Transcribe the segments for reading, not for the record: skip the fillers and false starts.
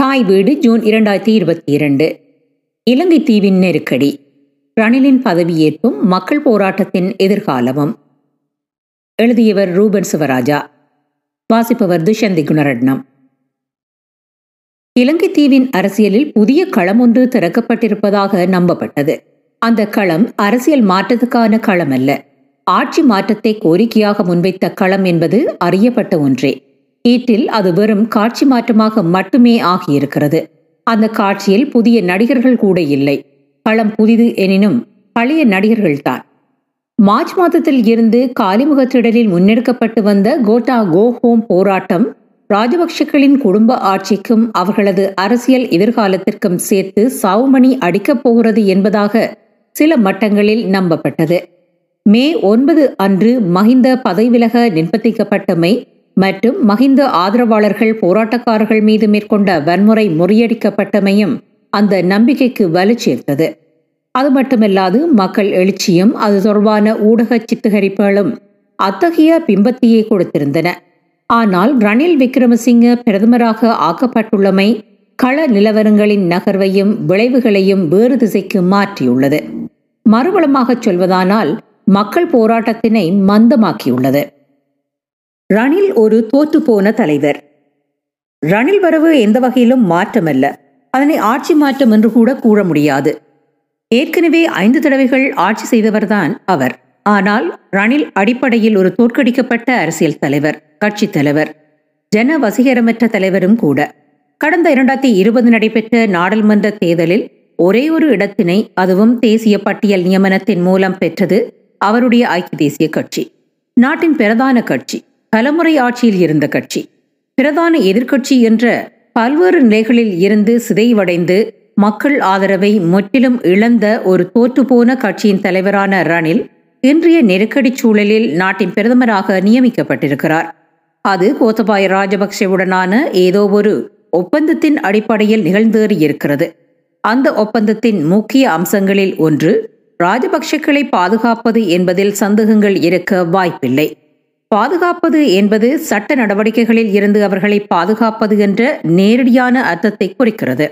தாய் வீடு ஜூன் 2022. இலங்கை தீவின் நெருக்கடி, ரணிலின் பதவியேற்பும் மக்கள் போராட்டத்தின் எதிர்காலமும். எழுதியவர் ரூபன் சிவராஜா, வாசிப்பவர் துஷந்தி குணரட்னம். இலங்கை தீவின் அரசியலில் புதிய களம் ஒன்று திறக்கப்பட்டிருப்பதாக நம்பப்பட்டது. அந்த களம் அரசியல் மாற்றத்துக்கான களம் அல்ல, ஆட்சி மாற்றத்தை கோரிக்கையாக முன்வைத்த களம் என்பது அறியப்பட்ட ஒன்றே. ஈட்டில் அது வெறும் காட்சி மாற்றமாக மட்டுமே ஆகியிருக்கிறது. அந்த காட்சியில் புதிய நடிகர்கள் கூட இல்லை. களம் புதிது எனினும் பழைய நடிகர்கள்தான். மார்ச் மாதத்தில் இருந்து காலிமுகத்திடலில் முன்னெடுக்கப்பட்டு வந்த கோட்டா கோ ஹோம் போராட்டம் ராஜபக்ஷகளின் குடும்ப ஆட்சிக்கும் அவர்களது அரசியல் எதிர்காலத்திற்கும் சேர்த்து சாவுமணி அடிக்கப் போகிறது என்பதாக சில மட்டங்களில் நம்பப்பட்டது. மே 9 அன்று மஹிந்த பதவிவிலக நிர்பந்திக்கப்பட்டமை மற்றும் மஹிந்த ஆதரவாளர்கள் போராட்டக்காரர்கள் மீது மேற்கொண்ட வன்முறை முறியடிக்கப்பட்டமையும் அந்த நம்பிக்கைக்கு வலு சேர்த்தது. அது மட்டுமல்லாது மக்கள் எழுச்சியும் அது தொடர்பான ஊடக சித்தகரிப்புகளும் அத்தகைய பிம்பத்தையே கொடுத்திருந்தன. ஆனால் ரணில் விக்ரமசிங்க பிரதமராக ஆக்கப்பட்டுள்ளமை கள நிலவரங்களின் நகர்வையும் விளைவுகளையும் வேறு திசைக்கு மாற்றியுள்ளது. மறுபலமாக சொல்வதானால் மக்கள் போராட்டத்தினை மந்தமாக்கியுள்ளது. ரணில் ஒரு தோற்றுப்போன தலைவர். ரணில் வரவு எந்த வகையிலும் மாற்றமல்ல, அதனை ஆட்சி மாற்றம் என்று கூட கூற முடியாது. ஏற்கனவே 5 தடவைகள் ஆட்சி செய்தவர்தான் அவர். ஆனால் ரணில் அடிப்படையில் ஒரு தோற்கடிக்கப்பட்ட அரசியல் தலைவர், கட்சி தலைவர், ஜன வசீகரமற்ற தலைவரும் கூட. கடந்த 2020 நடைபெற்ற நாடாளுமன்ற தேர்தலில் ஒரே ஒரு இடத்தினை, அதுவும் தேசிய பட்டியல் நியமனத்தின் மூலம் பெற்றது அவருடைய ஐக்கிய தேசிய கட்சி. நாட்டின் பிரதான கட்சி, பலமுறை ஆட்சியில் இருந்த கட்சி, பிரதான எதிர்க்கட்சி என்ற பல்வேறு நிலைகளில் இருந்து சிதைவடைந்து மக்கள் ஆதரவை முற்றிலும் இழந்த ஒரு தோற்றுப்போன கட்சியின் தலைவரான ரணில் இன்றைய நெருக்கடி சூழலில் நாட்டின் பிரதமராக நியமிக்கப்பட்டிருக்கிறார். அது கோத்தபாய ராஜபக்சவுடனான ஏதோ ஒரு ஒப்பந்தத்தின் அடிப்படையில் நிகழ்ந்தேறியிருக்கிறது. அந்த ஒப்பந்தத்தின் முக்கிய அம்சங்களில் ஒன்று ராஜபக்சக்களை பாதுகாப்பது என்பதில் சந்தேகங்கள் இருக்க வாய்ப்பில்லை. பாதுகாப்பது என்பது சட்ட நடவடிக்கைகளில் இருந்து அவர்களை பாதுகாப்பது என்ற நேரடியான அர்த்தத்தை குறிக்கிறது.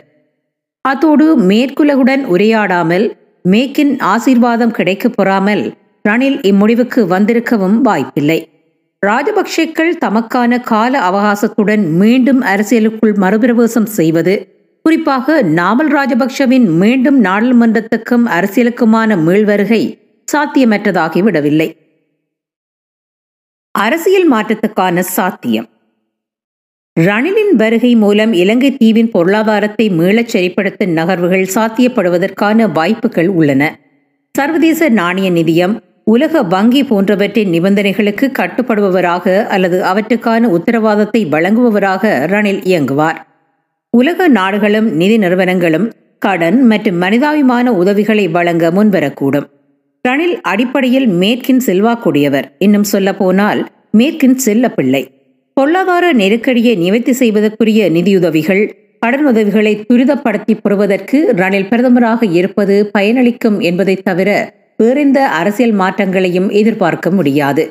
அத்தோடு மேற்குலகுடன் உரையாடாமல் மேக்கின் ஆசீர்வாதம் கிடைக்க பெறாமல் ரணில் இம்முடிவுக்கு வந்திருக்கவும் வாய்ப்பில்லை. ராஜபக்சேக்கள் தமக்கான கால அவகாசத்துடன் மீண்டும் அரசியலுக்குள் மறுபிரவேசம் செய்வது, குறிப்பாக நாமல் ராஜபக்சவின் மீண்டும் நாடாளுமன்றத்துக்கும் அரசியலுக்குமான மீள்வருகை சாத்தியமற்றதாகிவிடவில்லை. அரசியல் மாற்றத்துக்கான சாத்தியம். ரணிலின் வருகை மூலம் இலங்கை தீவின் பொருளாதாரத்தை மீளச் சரிப்படுத்தும் நகர்வுகள் சாத்தியப்படுவதற்கான வாய்ப்புகள் உள்ளன. சர்வதேச நாணய நிதியம், உலக வங்கி போன்றவற்றின் நிபந்தனைகளுக்கு கட்டுப்படுபவராக அல்லது அவற்றுக்கான உத்தரவாதத்தை வழங்குபவராக ரணில் இயங்குவார். உலக நாடுகளும் நிதி நிறுவனங்களும் கடன் மற்றும் மனிதாபிமான உதவிகளை வழங்க முன்வரக்கூடும். ரணில் அடிப்படையில் மேற்கின் செல்வாக்குடையவர், இன்னும் சொல்ல போனால் மேற்கின் செல்ல பிள்ளை. பொருளாதார நெருக்கடியை நிவர்த்தி செய்வதற்குரிய நிதியுதவிகள், கடனுதவிகளை துரிதப்படுத்தி பெறுவதற்கு ரணில் பிரதமராக இருப்பது பயனளிக்கும் என்பதை தவிர வேறெந்த அரசியல் மாற்றங்களையும் எதிர்பார்க்க முடியாது.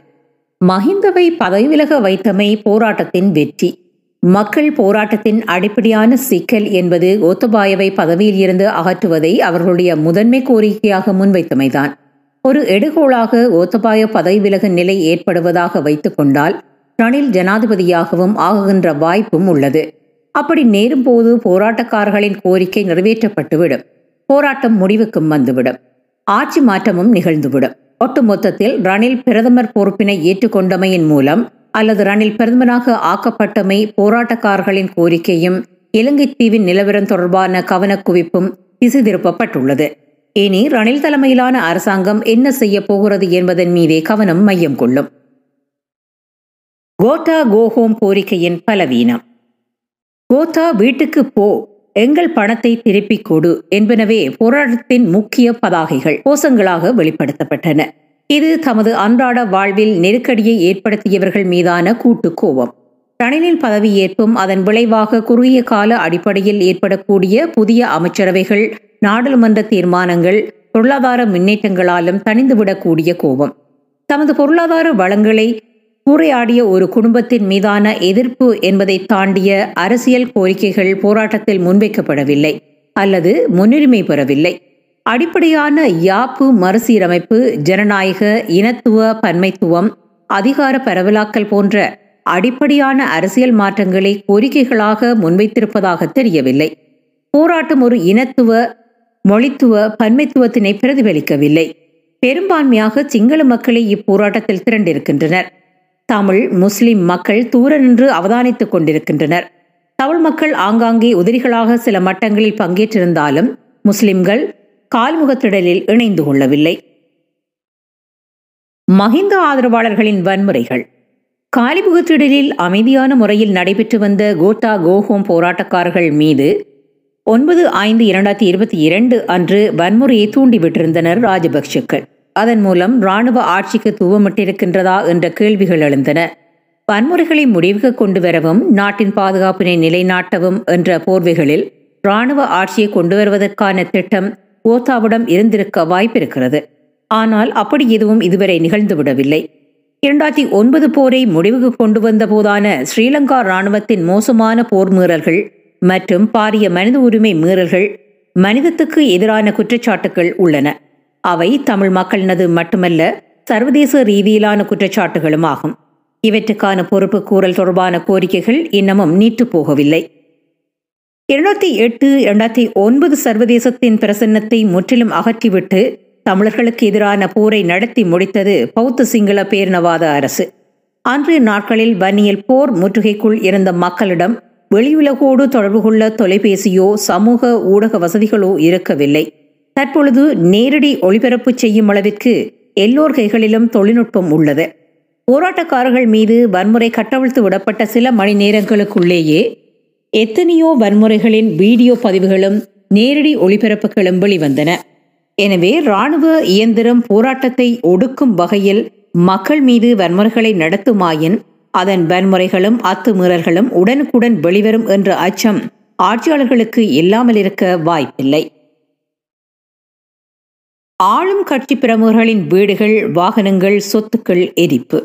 மஹிந்தவை பதவி விலக வைத்தமை போராட்டத்தின் வெற்றி. மக்கள் போராட்டத்தின் அடிப்படையான சிக்கல் என்பது கோத்தபாயவை பதவியில் இருந்து அகற்றுவதை அவர்களுடைய முதன்மை கோரிக்கையாக முன்வைத்தமைதான். ஒரு எடுகோளாக கோத்தபாய பதவி விலக நிலை ஏற்படுவதாக வைத்துக் கொண்டால் ரணில் ஜனாதிபதியாகவும் ஆகுகின்ற வாய்ப்பும் உள்ளது. அப்படி நேரும் போது போராட்டக்காரர்களின் கோரிக்கை நிறைவேற்றப்பட்டுவிடும், போராட்டம் முடிவுக்கும் வந்துவிடும், ஆட்சி மாற்றமும் நிகழ்ந்துவிடும். ஒட்டுமொத்தத்தில் ரணில் பிரதமர் பொறுப்பினை ஏற்றுக்கொண்டமையின் மூலம் அல்லது ரணில் பிரதமராக ஆக்கப்பட்டமை போராட்டக்காரர்களின் கோரிக்கையும் இலங்கை தீவின் நிலவரம் தொடர்பான கவனக்குவிப்பும் திசை திருப்பப்பட்டுள்ளது. இனி ரணில் தலைமையிலான அரசாங்கம் என்ன செய்ய போகிறது என்பதன் மீதே கவனம் மையம் கொள்ளும். கோட்டா கோ ஹோம் கோரிக்கையின் பலவீனம். கோத்தா வீட்டுக்கு போ, எங்கள் பணத்தை திருப்பிக் கொடு என்பனவே போராட்டத்தின் முக்கிய பதாகைகள், கோஷங்களாக வெளிப்படுத்தப்பட்டன. இது தமது அன்றாட வாழ்வில் நெருக்கடியை ஏற்படுத்தியவர்கள் மீதான கூட்டு கோபம். ரணிலின் பதவியேற்பும் அதன் விளைவாக குறுகிய கால அடிப்படையில் ஏற்படக்கூடிய புதிய அமைச்சரவைகள், நாடாளுமன்ற தீர்மானங்கள், பொருளாதார முன்னேற்றங்களாலும் தணிந்துவிடக்கூடிய கோபம். தமது பொருளாதார வளங்களை கூறையாடிய ஒரு குடும்பத்தின் மீதான எதிர்ப்பு என்பதை தாண்டிய அரசியல் கோரிக்கைகள் போராட்டத்தில் முன்வைக்கப்படவில்லை அல்லது முன்னுரிமை பெறவில்லை. அடிப்படையான யாப்பு மறுசீரமைப்பு, ஜனநாயக, இனத்துவ பன்மைத்துவம், அதிகார பரவலாக்கல் போன்ற அடிப்படையான அரசியல் மாற்றங்களை கோரிக்கைகளாக முன்வைத்திருப்பதாக தெரியவில்லை. போராட்டம் ஒரு இனத்துவ, மொழித்துவ பன்மைத்துவத்தினை பிரதிபலிக்கவில்லை. பெரும்பான்மையாக சிங்கள மக்களை இப்போராட்டத்தில் திரண்டிருக்கின்றனர். தமிழ், முஸ்லிம் மக்கள் தூர நின்று அவதானித்துக் கொண்டிருக்கின்றனர். தமிழ் மக்கள் ஆங்காங்கே உதிரிகளாக சில மட்டங்களில் பங்கேற்றிருந்தாலும் முஸ்லிம்கள் கால்முகத்திடலில் இணைந்து கொள்ளவில்லை. மஹிந்த ஆதரவாளர்களின் வன்முறைகள். காலிபுகத்திடலில் அமைதியான முறையில் நடைபெற்று வந்த கோட்டா கோ ஹோம் போராட்டக்காரர்கள் மீது 9/5/2022 அன்று வன்முறையை தூண்டிவிட்டிருந்தனர் ராஜபக்சக்கள். அதன் மூலம் இராணுவ ஆட்சிக்கு தூவமிட்டிருக்கின்றதா என்ற கேள்விகள் எழுந்தன. வன்முறைகளை முடிவுக்கு கொண்டு வரவும் நாட்டின் பாதுகாப்பினை நிலைநாட்டவும் என்ற போர்வைகளில் இராணுவ ஆட்சியை கொண்டு வருவதற்கான திட்டம் கோத்தாவிடம் இருந்திருக்க வாய்ப்பிருக்கிறது. ஆனால் அப்படி எதுவும் இதுவரை நிகழ்ந்துவிடவில்லை. 2009 போரை முடிவுக்கு கொண்டு வந்த போதான ஸ்ரீலங்கா இராணுவத்தின் மோசமான போர் மீறல்கள் மற்றும் பாரிய மனித உரிமை மீறல்கள், மனிதத்துக்கு எதிரான குற்றச்சாட்டுகள் உள்ளன. அவை தமிழ் மக்களினது மட்டுமல்ல, சர்வதேச ரீதியிலான குற்றச்சாட்டுகளும் ஆகும். இவற்றுக்கான பொறுப்பு கூறல் தொடர்பான கோரிக்கைகள் இன்னமும் நீட்டு போகவில்லை. 2008-2009 சர்வதேசத்தின் பிரசன்னத்தை முற்றிலும் அகற்றிவிட்டு தமிழர்களுக்கு எதிரான போரை நடத்தி முடித்தது பௌத்த சிங்கள பேரினவாத அரசு. அன்றைய நாட்களில் வன்னியில் போர் முற்றுகைக்குள் இருந்த மக்களிடம் வெளியுலகோடு தொடர்பு கொள்ள தொலைபேசியோ சமூக ஊடக வசதிகளோ இருக்கவில்லை. தற்பொழுது நேரடி ஒளிபரப்பு செய்யும் அளவிற்கு எல்லோர் கைகளிலும் தொழில்நுட்பம் உள்ளது. போராட்டக்காரர்கள் மீது வன்முறை கட்டவிழ்த்து விடப்பட்ட சில மணி நேரங்களுக்குள்ளேயே எத்தனையோ வன்முறைகளின் வீடியோ பதிவுகளும் நேரடி ஒளிபரப்புகளும் வெளிவந்தன. எனவே இராணுவ இயந்திரம் போராட்டத்தை ஒடுக்கும் வகையில் மக்கள் மீது வன்முறைகளை நடத்துமாயின் அதன் வன்முறைகளும் அத்துமீறல்களும் உடனுக்குடன் வெளிவரும் என்ற அச்சம் ஆட்சியாளர்களுக்கு இல்லாமல் இருக்க வாய்ப்பில்லை. ஆளும் கட்சி பிரமுகர்களின் வீடுகள், வாகனங்கள், சொத்துக்கள் எரிப்பு.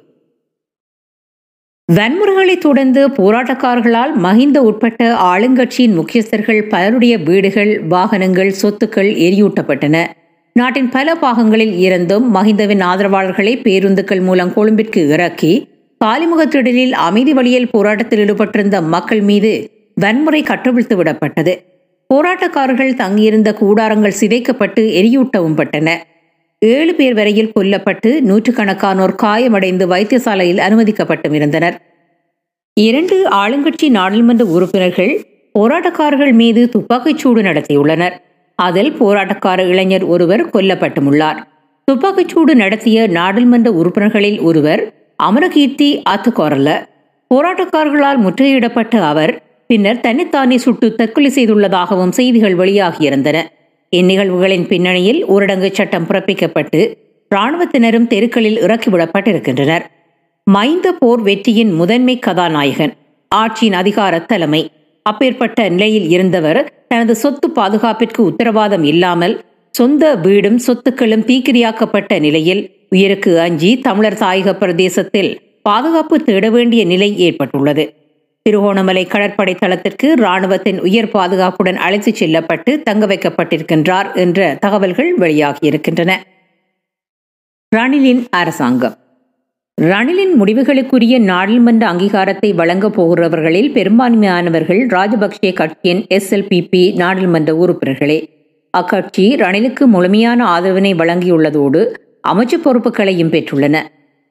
வன்முறைகளை தொடர்ந்து போராட்டக்காரர்களால் மஹிந்த உட்பட்ட ஆளுங்கட்சியின் முக்கியஸ்தர்கள் பலருடைய வீடுகள், வாகனங்கள், சொத்துக்கள் எரியூட்டப்பட்டன. நாட்டின் பல பாகங்களில் இருந்தும் மஹிந்தவின் ஆதரவாளர்களை பேருந்துகள் மூலம் கொழும்பிற்கு இறக்கி காலிமுகத்திடலில் அமைதி வழியில் போராட்டத்தில் ஈடுபட்டிருந்த மக்கள் மீது வன்முறை கட்டவிழ்த்து விடப்பட்டது. போராட்டக்காரர்கள் தங்கியிருந்த கூடாரங்கள் சிதைக்கப்பட்டு எரியூட்டவும் பட்டன. 7 பேர் வரையில் கொல்லப்பட்டு 100 காயமடைந்து வைத்தியசாலையில் அனுமதிக்கப்பட்டும் இருந்தனர். 2 ஆளுங்கட்சி நாடாளுமன்ற உறுப்பினர்கள் போராட்டக்காரர்கள் மீது துப்பாக்கிச்சூடு நடத்தியுள்ளனர். அதில் போராட்டக்கார இளைஞர் ஒருவர் கொல்லப்பட்டும் உள்ளார். துப்பாக்கிச்சூடு நடத்திய நாடாளுமன்ற உறுப்பினர்களில் ஒருவர் அமரகீர்த்தி அத்துக்கோரல. போராட்டக்காரர்களால் முற்றுகையிடப்பட்ட அவர் பின்னர் தன்னைத்தானே சுட்டு தற்கொலை செய்துள்ளதாகவும் செய்திகள் வெளியாகியிருந்தன. இந்நிகழ்வுகளின் பின்னணியில் ஊரடங்கு சட்டம் பிறப்பிக்கப்பட்டு இராணுவத்தினரும் தெருக்களில் இறக்கிவிடப்பட்டிருக்கின்றனர். மைந்த போர் வெற்றியின் முதன்மை கதாநாயகன், ஆட்சியின் அதிகார தலைமை. அப்பேற்பட்ட நிலையில் இருந்தவர் தனது சொத்து பாதுகாப்பிற்கு உத்தரவாதம் இல்லாமல் சொந்த வீடும் சொத்துக்களும் தீக்கிரியாக்கப்பட்ட நிலையில் உயிருக்கு அஞ்சி தமிழர் தாயக பிரதேசத்தில் பாதுகாப்பு தேட வேண்டிய நிலை ஏற்பட்டுள்ளது. திருகோணமலை கடற்படை தளத்திற்கு இராணுவத்தின் உயர் பாதுகாப்புடன் அழைத்துச் செல்லப்பட்டு தங்க வைக்கப்பட்டிருக்கின்றார் என்ற தகவல்கள் வெளியாகியிருக்கின்றன. ரணிலின் அரசாங்கம். ரணிலின் முடிவுகளுக்குரிய நாடாளுமன்ற அங்கீகாரத்தை வழங்கப் போகிறவர்களில் பெரும்பான்மையானவர்கள் ராஜபக்சே கட்சியின் SLPP நாடாளுமன்ற உறுப்பினர்களே. அக்கட்சி ரணிலுக்கு முழுமையான ஆதரவினை வழங்கியுள்ளதோடு அமைச்சு பொறுப்புகளையும் பெற்றுள்ளன.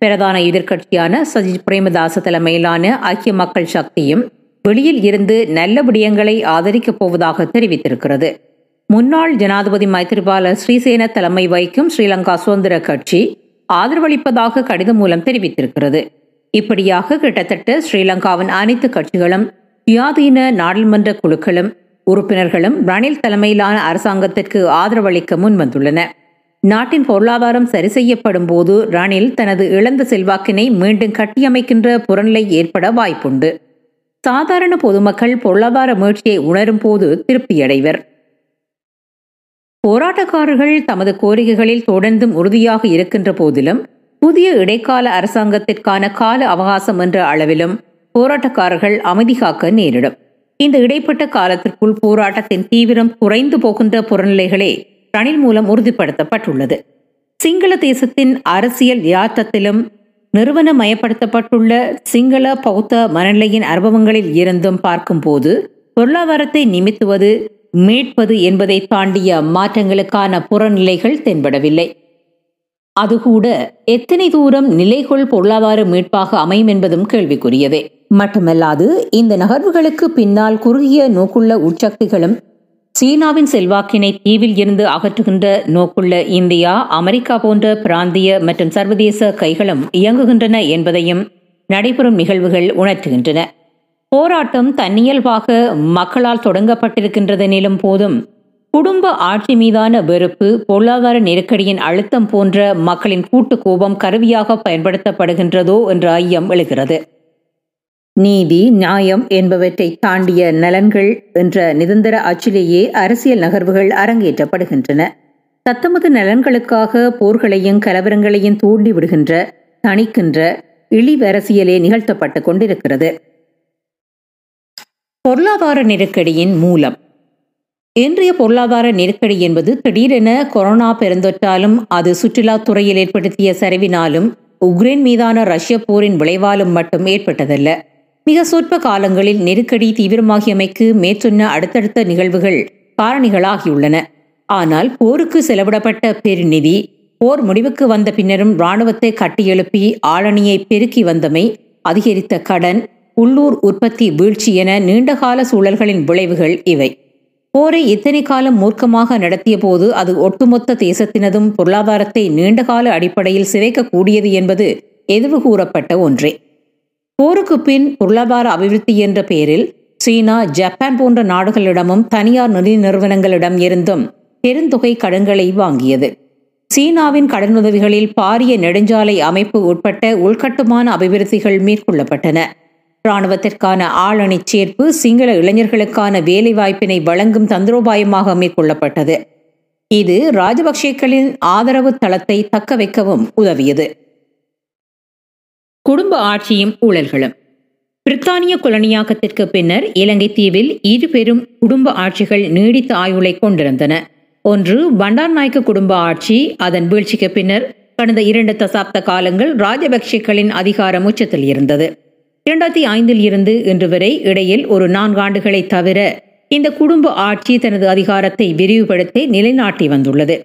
பிரதான எதிர்கட்சியான சஜித் பிரேமதாச தலைமையிலான ஐக்கிய மக்கள் சக்தியும் வெளியில் இருந்து நல்ல விடயங்களை ஆதரிக்கப் போவதாக தெரிவித்திருக்கிறது. முன்னாள் ஜனாதிபதி மைத்திரிபால சிறிசேன தலைமை வகிக்கும் ஸ்ரீலங்கா சுதந்திர கட்சி ஆதரவளிப்பதாக கடிதம் மூலம் தெரிவித்திருக்கிறது. இப்படியாக கிட்டத்தட்ட ஸ்ரீலங்காவின் அனைத்து கட்சிகளும், சுயாதீன நாடாளுமன்ற குழுக்களும் உறுப்பினர்களும் ரணில் தலைமையிலான அரசாங்கத்திற்கு ஆதரவளிக்க முன்வந்துள்ளன. நாட்டின் பொருளாதாரம் சரி செய்யப்படும் போது ரணில் தனது இழந்த செல்வாக்கினை மீண்டும் கட்டியமைக்கின்ற புறநிலை ஏற்பட வாய்ப்புண்டு. சாதாரண பொதுமக்கள் பொருளாதார மீழ்ச்சியை உணரும் போது திருப்தியடைவர். போராட்டக்காரர்கள் தமது கோரிக்கைகளில் தொடர்ந்தும் உறுதியாக இருக்கின்ற போதிலும் புதிய இடைக்கால அரசாங்கத்திற்கான கால அவகாசம் என்ற அளவிலும் போராட்டக்காரர்கள் அமைதி காக்க நேரிடும். இந்த இடைப்பட்ட காலத்திற்குள் போராட்டத்தின் தீவிரம் குறைந்து போகின்ற புறநிலைகளே ரணில் மூலம் உறுதிப்படுத்தப்பட்டுள்ளது. சிங்கள தேசத்தின் அரசியல் யதார்த்தத்திலும் நிறுவனமயப்படுத்தப்பட்டுள்ள சிங்கள பௌத்த மனநிலையின் அனுபவங்களில் இருந்தும் பார்க்கும்போது பொருளாதாரத்தை நிமித்துவது மீட்பது என்பதை தாண்டிய மாற்றங்களுக்கான புறநிலைகள் தென்படவில்லை. அதுகூட எத்தனை தூரம் நிலைகொள் பொருளாதார மீட்பாக அமையும் என்பதும் கேள்விக்குரியதே. மட்டுமல்லாது இந்த நகர்வுகளுக்கு பின்னால் குறுகிய நோக்குள்ள உட்சக்திகளும் சீனாவின் செல்வாக்கினை தீவில் இருந்து அகற்றுகின்ற நோக்குள்ள இந்தியா, அமெரிக்கா போன்ற பிராந்திய மற்றும் சர்வதேச கைகளும் இயங்குகின்றன என்பதையும் நடைபெறும் நிகழ்வுகள் உணர்த்துகின்றன. போராட்டம் தன்னியல்பாக மக்களால் தொடங்கப்பட்டிருக்கின்றதெனிலும் போதும் குடும்ப ஆட்சி மீதான வெறுப்பு, பொருளாதார நெருக்கடியின் அழுத்தம் போன்ற மக்களின் கூட்டு கோபம் கருவியாக பயன்படுத்தப்படுகின்றதோ என்ற ஐயம் எழுகிறது. நீதி நியாயம் என்பவற்றை தாண்டிய நலன்கள் என்ற நிரந்தர அச்சிலேயே அரசியல் நகர்வுகள் அரங்கேற்றப்படுகின்றன. தத்தமது நலன்களுக்காக போர்களையும் கலவரங்களையும் தூண்டிவிடுகின்ற தணிக்கின்ற இழிவரசியலே நிகழ்த்தப்பட்டு கொண்டிருக்கிறது. பொருளாதார நெருக்கடியின் மூலம் இன்றைய பொருளாதார நெருக்கடி என்பது திடீரென கொரோனா பெருந்தொற்றாலும் அது சுற்றுலாத்துறையில் ஏற்படுத்திய சரிவினாலும் உக்ரைன் மீதான ரஷ்ய போரின் விளைவாலும் மட்டும் ஏற்பட்டதல்ல. மிக சொற்ப காலங்களில் நெருக்கடி தீவிரமாகியமைக்கு மேற்சொன்ன அடுத்தடுத்த நிகழ்வுகள் காரணிகளாகியுள்ளன. ஆனால் போருக்கு செலவிடப்பட்ட பெருநிதி போர் முடிவுக்கு வந்த பின்னரும் இராணுவத்தை கட்டியெழுப்பி ஆளணியை பெருக்கி வந்தமை, அதிகரித்த கடன், உள்ளூர் உற்பத்தி வீழ்ச்சி என நீண்டகால சூழல்களின் விளைவுகள் இவை. போரை இத்தனை காலம் மூர்க்கமாக நடத்திய போது அது ஒட்டுமொத்த தேசத்தினதும் பொருளாதாரத்தை நீண்டகால அடிப்படையில் சிதைக்கக்கூடியது என்பது எதுவு கூறப்பட்ட ஒன்றே. போருக்கு பின் பொருளாதார அபிவிருத்தி என்ற பெயரில் சீனா, ஜப்பான் போன்ற நாடுகளிடமும் தனியார் நிதி நிறுவனங்களிடம் இருந்தும் பெருந்தொகை கடன்களை வாங்கியது. சீனாவின் கடனுதவிகளில் பாரிய நெடுஞ்சாலை அமைப்பு உட்பட்ட உள்கட்டுமான அபிவிருத்திகள் மேற்கொள்ளப்பட்டன. இராணுவத்திற்கான ஆளணி சேர்ப்பு சிங்கள இளைஞர்களுக்கான வேலைவாய்ப்பினை வழங்கும் தந்திரோபாயமாக மேற்கொள்ளப்பட்டது. இது ராஜபக்சேக்களின் ஆதரவு தளத்தை தக்க வைக்கவும் உதவியது. குடும்ப ஆட்சியும் ஊழல்களும். பிரித்தானிய கொலனியாக்கத்திற்கு பின்னர் இலங்கை தீவில் இரு பெரும் குடும்ப ஆட்சிகள் நீடித்த ஆயுளை கொண்டிருந்தன. ஒன்று பண்டார்நாயக்க குடும்ப ஆட்சி. அதன் வீழ்ச்சிக்கு பின்னர் கடந்த 2 தசாப்த காலங்கள் ராஜபக்சேக்களின் அதிகாரம் உச்சத்தில் இருந்தது. 2005 இருந்து இன்று வரை இடையில் ஒரு 4 ஆண்டுகளை தவிர இந்த குடும்ப ஆட்சி தனது அதிகாரத்தை விரிவுபடுத்தி நிலைநாட்டி வந்துள்ளது.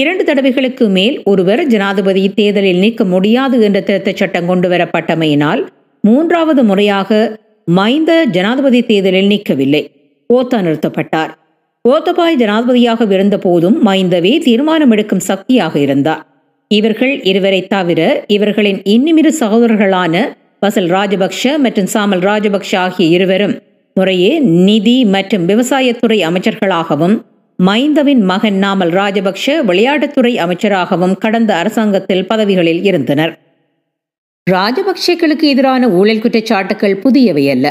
2 தடவைகளுக்கு மேல் ஒருவர் ஜனாதிபதி தேர்தலில் நிற்க முடியாது என்ற திருத்தச் சட்டம் கொண்டு வரப்பட்டமையினால் 3வது முறையாக மைந்த ஜனாதிபதி தேர்தலில் நிற்கவில்லை. கோத்தா நிறுத்தப்பட்டார். கோத்தபாய் ஜனாதிபதியாக இருந்த போதும் மைந்தவே தீர்மானம் எடுக்கும் சக்தியாக இருந்தார். இவர்கள் இருவரை தவிர இவர்களின் இன்னுமிரு சகோதரர்களான வசில் ராஜபக்ஷ மற்றும் சாமல் ராஜபக்ஷ ஆகிய இருவரும் முறையே நிதி மற்றும் விவசாயத்துறை அமைச்சர்களாகவும் மைந்தவின் மகன் நாமல் ராஜபக்ஷ விளையாட்டுத்துறை அமைச்சராகவும் கடந்த அரசாங்கத்தில் பதவிகளில் இருந்தனர். ராஜபக்சேக்களுக்கு எதிரான ஊழல் குற்றச்சாட்டுகள் புதியவை அல்ல.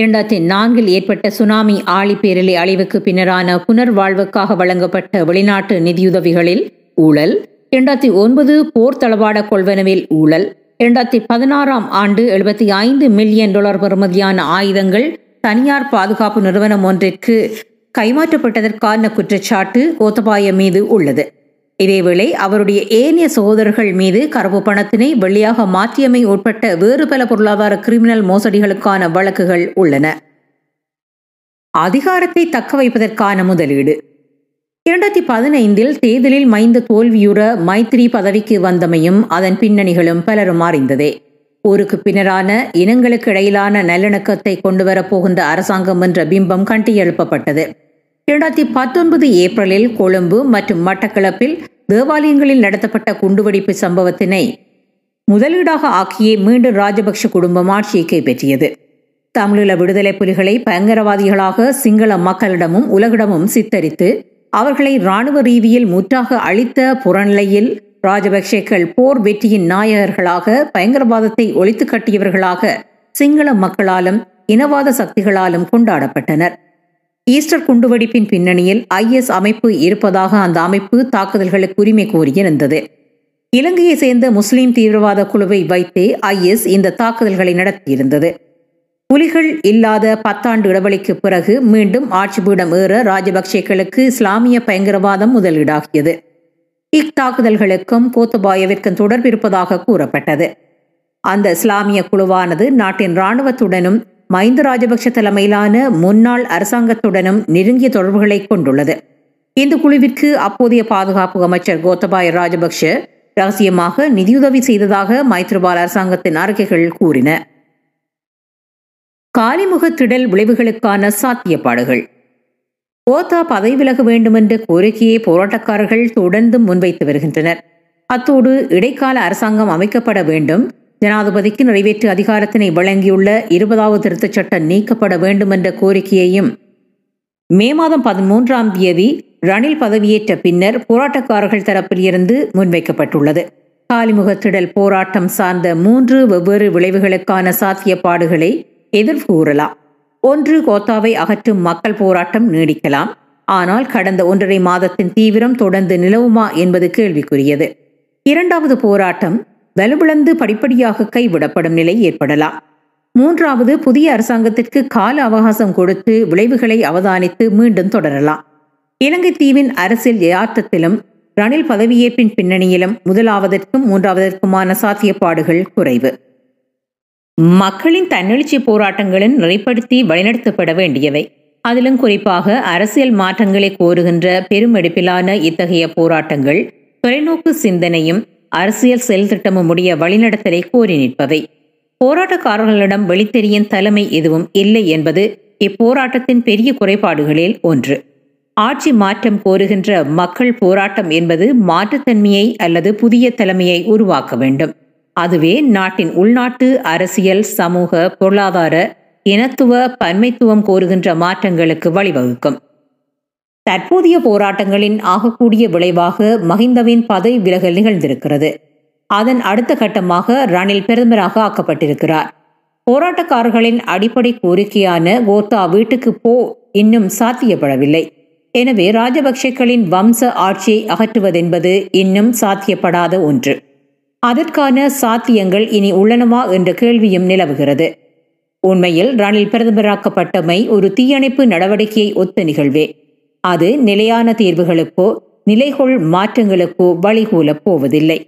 2004 ஏற்பட்ட சுனாமி ஆழிப்பேரலை அழிவுக்கு பின்னரான புனர்வாழ்வுக்காக வழங்கப்பட்ட வெளிநாட்டு நிதியுதவிகளில் ஊழல், 2009 போர் தளவாட கொள்வனவில் ஊழல், 2016 ஆண்டு $75 மில்லியன் பெறுமதியான ஆயுதங்கள் தனியார் பாதுகாப்பு நிறுவனம் ஒன்றிற்கு கைமாற்றப்பட்டதற்கான குற்றச்சாட்டு கோத்தபாய மீது உள்ளது. இதேவேளை அவருடைய ஏனைய சகோதரர்கள் மீது கருப்பு பணத்தினை வெள்ளியாக மாற்றியமை உட்பட்ட வேறு பல பொருளாதார கிரிமினல் மோசடிகளுக்கான வழக்குகள் உள்ளன. அதிகாரத்தை தக்க வைப்பதற்கான முதலீடு. 2015 தேர்தலில் மைந்த தோல்வியுற மைத்திரி பதவிக்கு வந்தமையும் அதன் பின்னணிகளும் பலரும் அறிந்ததே. போருக்கு பின்னரான இனங்களுக்கு இடையிலான நல்லிணக்கத்தை கொண்டு வரப்போகின்ற அரசாங்கம் என்ற பிம்பம் கட்டி எழுப்பப்பட்டது. 2019 ஏப்ரலில் கொழும்பு மற்றும் மட்டக்களப்பில் தேவாலயங்களில் நடத்தப்பட்ட குண்டுவெடிப்பு சம்பவத்தினை முதலீடாக ஆக்கியே மீண்டும் ராஜபக்ஷ குடும்பம் ஆட்சியை கைப்பற்றியது. தமிழீழ விடுதலை புலிகளை பயங்கரவாதிகளாக சிங்கள மக்களிடமும் உலகிடமும் சித்தரித்து அவர்களை இராணுவ ரீதியில் முற்றாக அழித்த புறநிலையில் ராஜபக்சேக்கள் போர் வெற்றியின் நாயகர்களாக, பயங்கரவாதத்தை ஒழித்து கட்டியவர்களாக சிங்கள மக்களாலும் இனவாத சக்திகளாலும் கொண்டாடப்பட்டனர். ஈஸ்டர் குண்டுவெடிப்பின் பின்னணியில் IS அமைப்பு இருப்பதாக அந்த அமைப்பு தாக்குதல்களுக்கு உரிமை கோரியிருந்தது. இலங்கையை சேர்ந்த முஸ்லிம் தீவிரவாத குழுவை வைத்தே ஐஎஸ் இந்த தாக்குதல்களை நடத்தியிருந்தது. புலிகள் இல்லாத 10 ஆண்டு இடைவெளிக்கு பிறகு மீண்டும் ஆட்சி பீடம் ஏற ராஜபக்சேக்களுக்கு இஸ்லாமிய பயங்கரவாதம் முதலீடாகியது. இத்தாக்குதல்களுக்கும் கோத்தபாயவிற்கும் தொடர்பு இருப்பதாக கூறப்பட்டது. அந்த இஸ்லாமிய குழுவானது நாட்டின் இராணுவத்துடனும் மஹிந்த ராஜபக்ஷ தலைமையிலான முன்னாள் அரசாங்கத்துடனும் நெருங்கிய தொடர்புகளை கொண்டுள்ளது. இந்த குழுவிற்கு அப்போதைய பாதுகாப்பு அமைச்சர் கோத்தபாய ராஜபக்ஷ ரகசியமாக நிதியுதவி செய்ததாக மைத்ரிபால அரசாங்கத்தின் அறிக்கைகள் கூறின. காலிமுக திடல் விளைவுகளுக்கான சாத்தியப்பாடுகள். கோத்தா பதவி விலக வேண்டும் என்ற கோரிக்கையை போராட்டக்காரர்கள் தொடர்ந்து முன்வைத்து வருகின்றனர். அத்தோடு இடைக்கால அரசாங்கம் அமைக்கப்பட வேண்டும், ஜனாதிபதிக்கு நிறைவேற்று அதிகாரத்தினை வழங்கியுள்ள 20வது திருத்தச் சட்டம் நீக்கப்பட வேண்டும் என்ற கோரிக்கையையும் மே மாதம் 13ஆம் தேதி ரணில் பதவியேற்ற பின்னர் போராட்டக்காரர்கள் தரப்பில் இருந்து முன்வைக்கப்பட்டுள்ளது. காலிமுக திடல் போராட்டம் சார்ந்த 3 வெவ்வேறு விளைவுகளுக்கான சாத்தியப்பாடுகளை எதிர்கூறலாம். 1. கோத்தாவை அகற்றும் மக்கள் போராட்டம் நீடிக்கலாம், ஆனால் கடந்த 1.5 மாதத்தின் தீவிரம் தொடர்ந்து நிலவுமா என்பது கேள்விக்குரியது. 2வது போராட்டம் வலுவிழந்து படிப்படியாக கைவிடப்படும் நிலை ஏற்படலாம். 3வது புதிய அரசாங்கத்திற்கு கால அவகாசம் கொடுத்து விளைவுகளை அவதானித்து மீண்டும் தொடரலாம். இலங்கை தீவின் அரசியல் யதார்த்தத்திலும் ரணில் பதவியேற்பின் பின்னணியிலும் 1வதற்கும் 3வதற்குமான சாத்தியப்பாடுகள் குறைவு. மக்களின் தன்னெழுச்சி போராட்டங்களின் நிறைப்படுத்தி வழிநடத்தப்பட வேண்டியவை. அதிலும் குறிப்பாக அரசியல் மாற்றங்களை கோருகின்ற பெருமெடுப்பிலான இத்தகைய போராட்டங்கள் தொலைநோக்கு சிந்தனையும் அரசியல் செயல் திட்டமும் உடைய வழிநடத்தலை கோரி நிற்பவை. போராட்டக்காரர்களிடம் வெளித்தெரியும் தலைமை எதுவும் இல்லை என்பது இப்போராட்டத்தின் பெரிய குறைபாடுகளில் ஒன்று. ஆட்சி மாற்றம் கோருகின்ற மக்கள் போராட்டம் என்பது மாற்றுத்தன்மையை அல்லது புதிய தலைமையை உருவாக்க வேண்டும். அதுவே நாட்டின் உள்நாட்டு அரசியல், சமூக, பொருளாதார, இனத்துவ, பன்மைத்துவம் கோருகின்ற மாற்றங்களுக்கு வழிவகுக்கும். தற்போதைய போராட்டங்களின் ஆகக்கூடிய விளைவாக மஹிந்தவின் பதவி விலகல் நிகழ்ந்திருக்கிறது. அதன் அடுத்த கட்டமாக ரணில் பிரதமராக ஆக்கப்பட்டிருக்கிறார். போராட்டக்காரர்களின் அடிப்படை கோரிக்கையான கோத்தா வீட்டுக்கு போ இன்னும் சாத்தியப்படவில்லை. எனவே ராஜபக்சேக்களின் வம்ச ஆட்சியை அகற்றுவதென்பது இன்னும் சாத்தியப்படாத ஒன்று. அதற்கான சாத்தியங்கள் இனி உள்ளனவா என்ற கேள்வியும் நிலவுகிறது. உண்மையில் ரணில் பிரதமராக்கப்பட்டமை ஒரு தீயணைப்பு நடவடிக்கையை ஒத்த நிகழ்வே. அது நிலையான தீர்வுகளுக்கோ நிலைகொள் மாற்றங்களுக்கோ வழிகூலப் போவதில்லை.